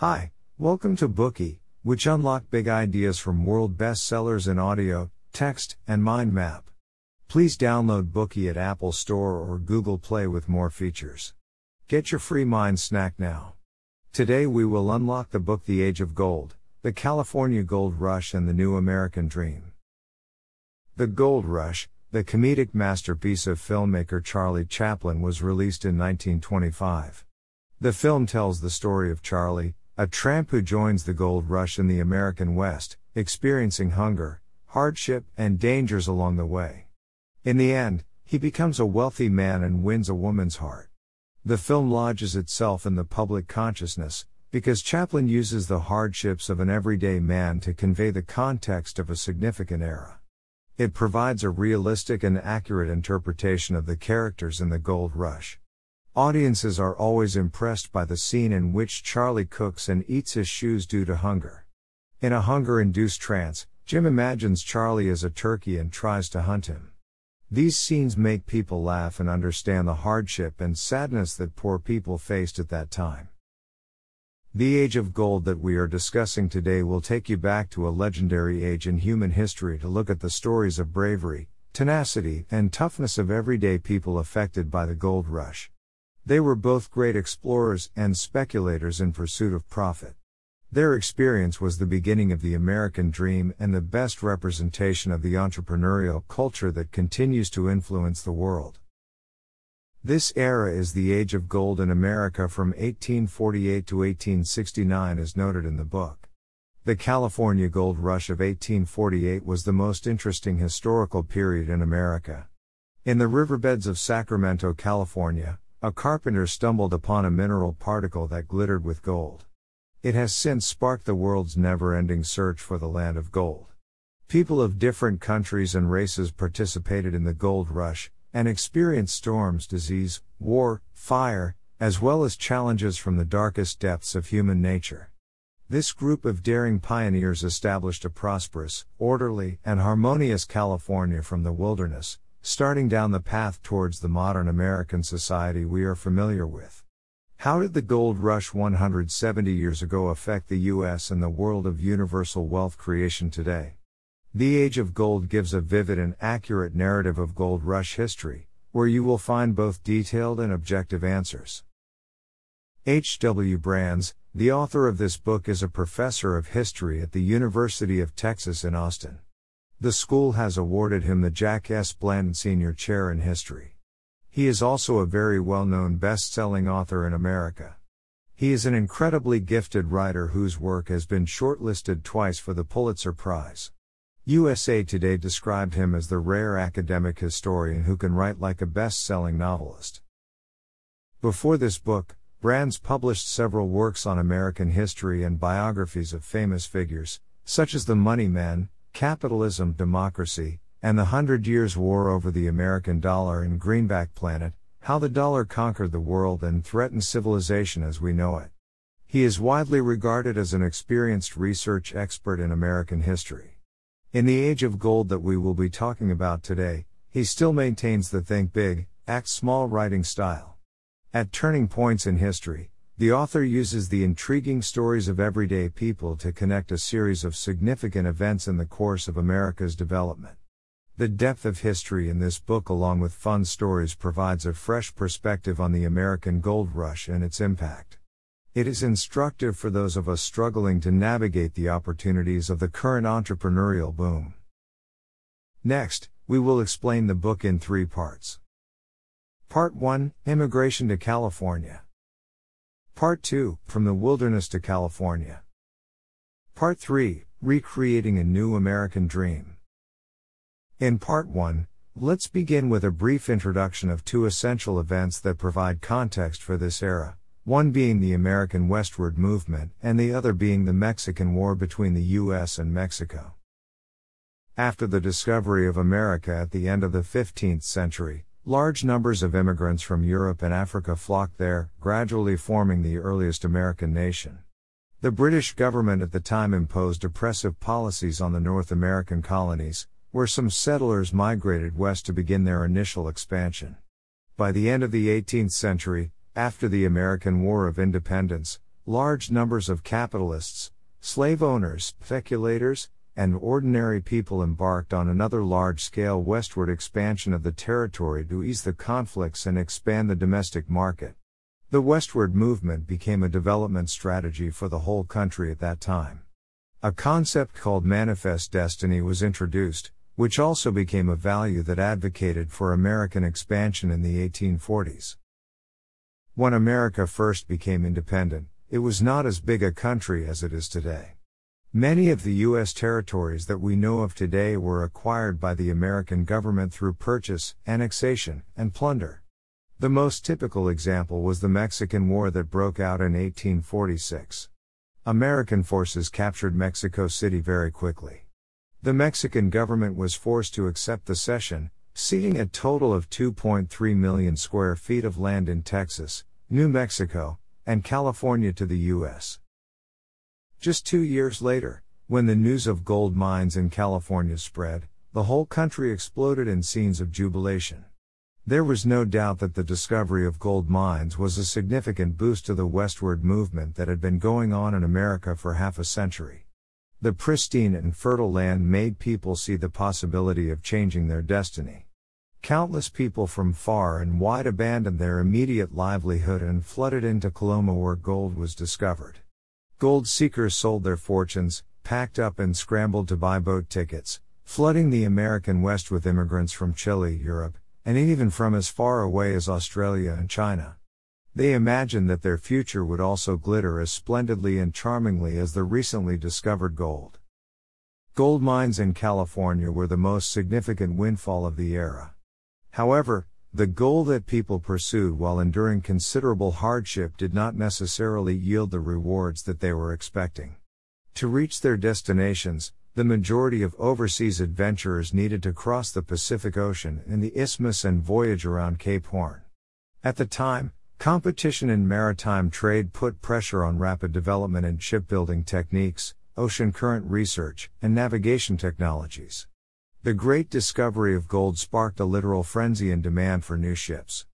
Hi, welcome to Booky, which unlock big ideas from world bestsellers in audio, text, and mind map. Please download Booky at Apple Store or Google Play with more features. Get your free mind snack now. Today we will unlock the book The Age of Gold, the California Gold Rush and the New American Dream. The Gold Rush, the comedic masterpiece of filmmaker Charlie Chaplin, was released in 1925. The film tells the story of Charlie, a tramp who joins the gold rush in the American West, experiencing hunger, hardship, and dangers along the way. In the end, he becomes a wealthy man and wins a woman's heart. The film lodges itself in the public consciousness because Chaplin uses the hardships of an everyday man to convey the context of a significant era. It provides a realistic and accurate interpretation of the characters in the gold rush. Audiences are always impressed by the scene in which Charlie cooks and eats his shoes due to hunger. In a hunger-induced trance, Jim imagines Charlie as a turkey and tries to hunt him. These scenes make people laugh and understand the hardship and sadness that poor people faced at that time. The Age of Gold that we are discussing today will take you back to a legendary age in human history to look at the stories of bravery, tenacity, and toughness of everyday people affected by the gold rush. They were both great explorers and speculators in pursuit of profit. Their experience was the beginning of the American dream and the best representation of the entrepreneurial culture that continues to influence the world. This era is the Age of Gold in America from 1848 to 1869, as noted in the book. The California Gold Rush of 1848 was the most interesting historical period in America. In the riverbeds of Sacramento, California, a carpenter stumbled upon a mineral particle that glittered with gold. It has since sparked the world's never-ending search for the land of gold. People of different countries and races participated in the gold rush, and experienced storms, disease, war, fire, as well as challenges from the darkest depths of human nature. This group of daring pioneers established a prosperous, orderly, and harmonious California from the wilderness, starting down the path towards the modern American society we are familiar with. How did the gold rush 170 years ago affect the U.S. and the world of universal wealth creation today? The Age of Gold gives a vivid and accurate narrative of gold rush history, where you will find both detailed and objective answers. H. W. Brands, the author of this book, is a professor of history at the University of Texas in Austin. The school has awarded him the Jack S. Bland Senior Chair in History. He is also a very well-known best-selling author in America. He is an incredibly gifted writer whose work has been shortlisted twice for the Pulitzer Prize. USA Today described him as the rare academic historian who can write like a best-selling novelist. Before this book, Brands published several works on American history and biographies of famous figures, such as The Money Men, Capitalism, Democracy, and the Hundred Years' War over the American Dollar and Greenback Planet, How the Dollar Conquered the World and Threatened Civilization as We Know It. He is widely regarded as an experienced research expert in American history. In the Age of Gold that we will be talking about today, he still maintains the think big, act small writing style. At turning points in history, the author uses the intriguing stories of everyday people to connect a series of significant events in the course of America's development. The depth of history in this book, along with fun stories, provides a fresh perspective on the American gold rush and its impact. It is instructive for those of us struggling to navigate the opportunities of the current entrepreneurial boom. Next, we will explain the book in three parts. Part 1: Immigration to California. Part 2, From the Wilderness to California. Part 3, Recreating a New American Dream. In Part 1, let's begin with a brief introduction of two essential events that provide context for this era, one being the American Westward Movement and the other being the Mexican War between the U.S. and Mexico. After the discovery of America at the end of the 15th century, large numbers of immigrants from Europe and Africa flocked there, gradually forming the earliest American nation. The British government at the time imposed oppressive policies on the North American colonies, where some settlers migrated west to begin their initial expansion. By the end of the 18th century, after the American War of Independence, large numbers of capitalists, slave owners, speculators, and ordinary people embarked on another large-scale westward expansion of the territory to ease the conflicts and expand the domestic market. The westward movement became a development strategy for the whole country at that time. A concept called Manifest Destiny was introduced, which also became a value that advocated for American expansion in the 1840s. When America first became independent, it was not as big a country as it is today. Many of the U.S. territories that we know of today were acquired by the American government through purchase, annexation, and plunder. The most typical example was the Mexican War that broke out in 1846. American forces captured Mexico City very quickly. The Mexican government was forced to accept the cession, ceding a total of 2.3 million square feet of land in Texas, New Mexico, and California to the U.S. Just 2 years later, when the news of gold mines in California spread, the whole country exploded in scenes of jubilation. There was no doubt that the discovery of gold mines was a significant boost to the westward movement that had been going on in America for half a century. The pristine and fertile land made people see the possibility of changing their destiny. Countless people from far and wide abandoned their immediate livelihood and flooded into Coloma where gold was discovered. Gold seekers sold their fortunes, packed up and scrambled to buy boat tickets, flooding the American West with immigrants from Chile, Europe, and even from as far away as Australia and China. They imagined that their future would also glitter as splendidly and charmingly as the recently discovered gold. Gold mines in California were the most significant windfall of the era. However, the goal that people pursued while enduring considerable hardship did not necessarily yield the rewards that they were expecting. To reach their destinations, the majority of overseas adventurers needed to cross the Pacific Ocean in the Isthmus and voyage around Cape Horn. At the time, competition in maritime trade put pressure on rapid development in shipbuilding techniques, ocean current research, and navigation technologies. The great discovery of gold sparked a literal frenzy in demand for new ships.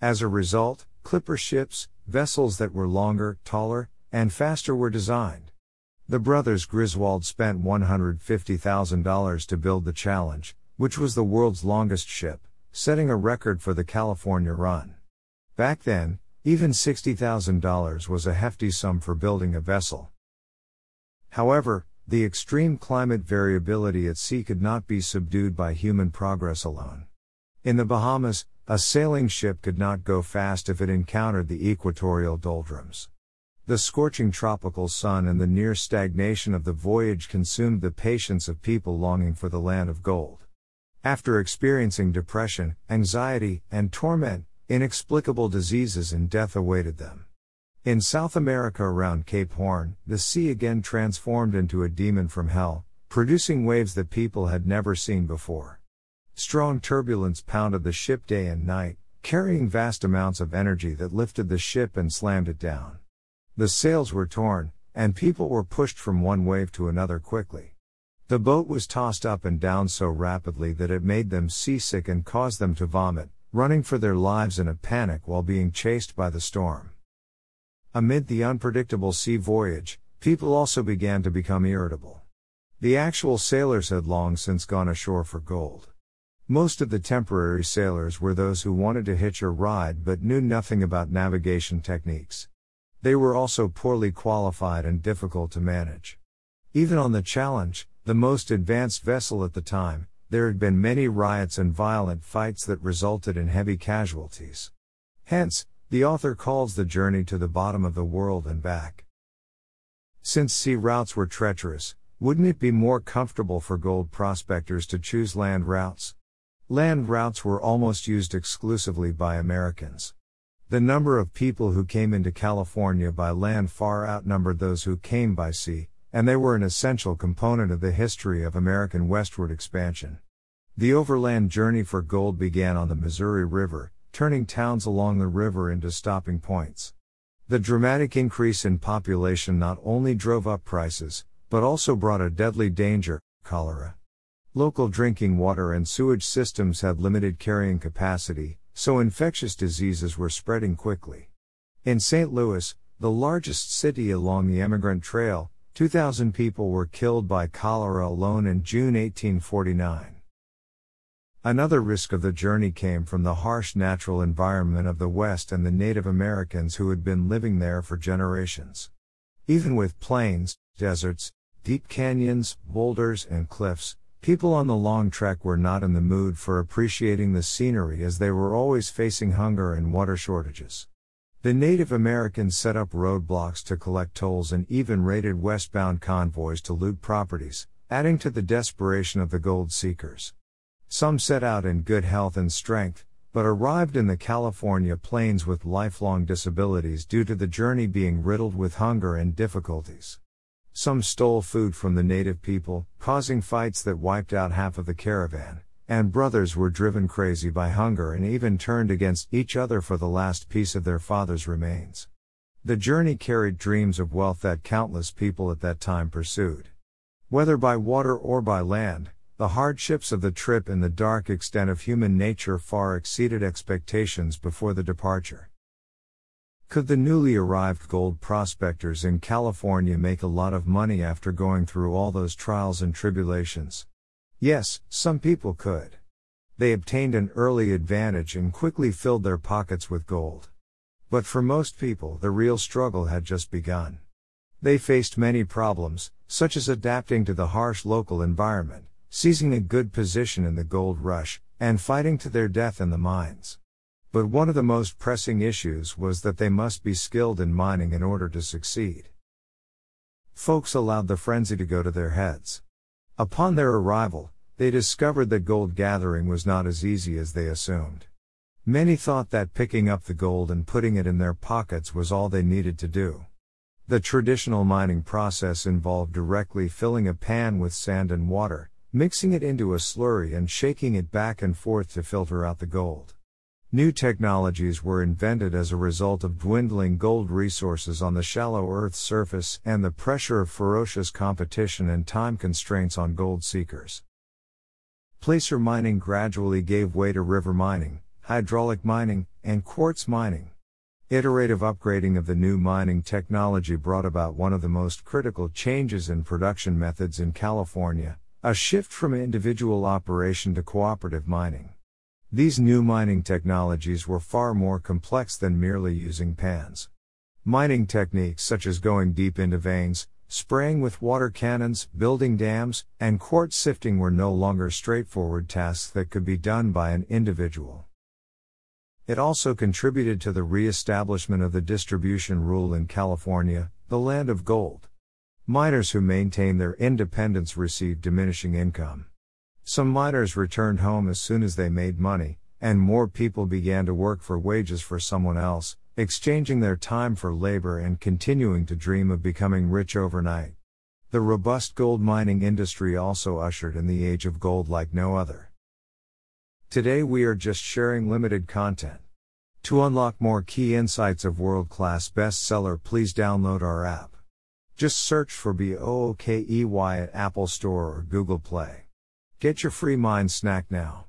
As a result, clipper ships, vessels that were longer, taller, and faster were designed. The brothers Griswold spent $150,000 to build the Challenge, which was the world's longest ship, setting a record for the California run. Back then, even $60,000 was a hefty sum for building a vessel. However, the extreme climate variability at sea could not be subdued by human progress alone. In the Bahamas, a sailing ship could not go fast if it encountered the equatorial doldrums. The scorching tropical sun and the near stagnation of the voyage consumed the patience of people longing for the land of gold. After experiencing depression, anxiety, and torment, inexplicable diseases and death awaited them. In South America around Cape Horn, the sea again transformed into a demon from hell, producing waves that people had never seen before. Strong turbulence pounded the ship day and night, carrying vast amounts of energy that lifted the ship and slammed it down. The sails were torn, and people were pushed from one wave to another quickly. The boat was tossed up and down so rapidly that it made them seasick and caused them to vomit, running for their lives in a panic while being chased by the storm. Amid the unpredictable sea voyage, people also began to become irritable. The actual sailors had long since gone ashore for gold. Most of the temporary sailors were those who wanted to hitch a ride but knew nothing about navigation techniques. They were also poorly qualified and difficult to manage. Even on the Challenge, the most advanced vessel at the time, there had been many riots and violent fights that resulted in heavy casualties. Hence, the author calls the journey to the bottom of the world and back. Since sea routes were treacherous, wouldn't it be more comfortable for gold prospectors to choose land routes? Land routes were almost used exclusively by Americans. The number of people who came into California by land far outnumbered those who came by sea, and they were an essential component of the history of American westward expansion. The overland journey for gold began on the Missouri River, turning towns along the river into stopping points. The dramatic increase in population not only drove up prices, but also brought a deadly danger, cholera. Local drinking water and sewage systems had limited carrying capacity, so infectious diseases were spreading quickly. In St. Louis, the largest city along the Emigrant Trail, 2,000 people were killed by cholera alone in June 1849. Another risk of the journey came from the harsh natural environment of the West and the Native Americans who had been living there for generations. Even with plains, deserts, deep canyons, boulders, and cliffs, people on the long trek were not in the mood for appreciating the scenery as they were always facing hunger and water shortages. The Native Americans set up roadblocks to collect tolls and even raided westbound convoys to loot properties, adding to the desperation of the gold seekers. Some set out in good health and strength, but arrived in the California plains with lifelong disabilities due to the journey being riddled with hunger and difficulties. Some stole food from the native people, causing fights that wiped out half of the caravan, and brothers were driven crazy by hunger and even turned against each other for the last piece of their father's remains. The journey carried dreams of wealth that countless people at that time pursued. Whether by water or by land, the hardships of the trip and the dark extent of human nature far exceeded expectations before the departure. Could the newly arrived gold prospectors in California make a lot of money after going through all those trials and tribulations? Yes, some people could. They obtained an early advantage and quickly filled their pockets with gold. But for most people, the real struggle had just begun. They faced many problems, such as adapting to the harsh local environment, seizing a good position in the gold rush, and fighting to their death in the mines. But one of the most pressing issues was that they must be skilled in mining in order to succeed. Folks allowed the frenzy to go to their heads. Upon their arrival, they discovered that gold gathering was not as easy as they assumed. Many thought that picking up the gold and putting it in their pockets was all they needed to do. The traditional mining process involved directly filling a pan with sand and water, mixing it into a slurry and shaking it back and forth to filter out the gold. New technologies were invented as a result of dwindling gold resources on the shallow Earth's surface and the pressure of ferocious competition and time constraints on gold seekers. Placer mining gradually gave way to river mining, hydraulic mining, and quartz mining. Iterative upgrading of the new mining technology brought about one of the most critical changes in production methods in California, a shift from individual operation to cooperative mining. These new mining technologies were far more complex than merely using pans. Mining techniques such as going deep into veins, spraying with water cannons, building dams, and quartz sifting were no longer straightforward tasks that could be done by an individual. It also contributed to the re-establishment of the distribution rule in California, the land of gold. Miners who maintained their independence received diminishing income. Some miners returned home as soon as they made money, and more people began to work for wages for someone else, exchanging their time for labor and continuing to dream of becoming rich overnight. The robust gold mining industry also ushered in the age of gold like no other. Today we are just sharing limited content. To unlock more key insights of world-class bestseller, please download our app. Just search for Booky at Apple Store or Google Play. Get your free mind snack now.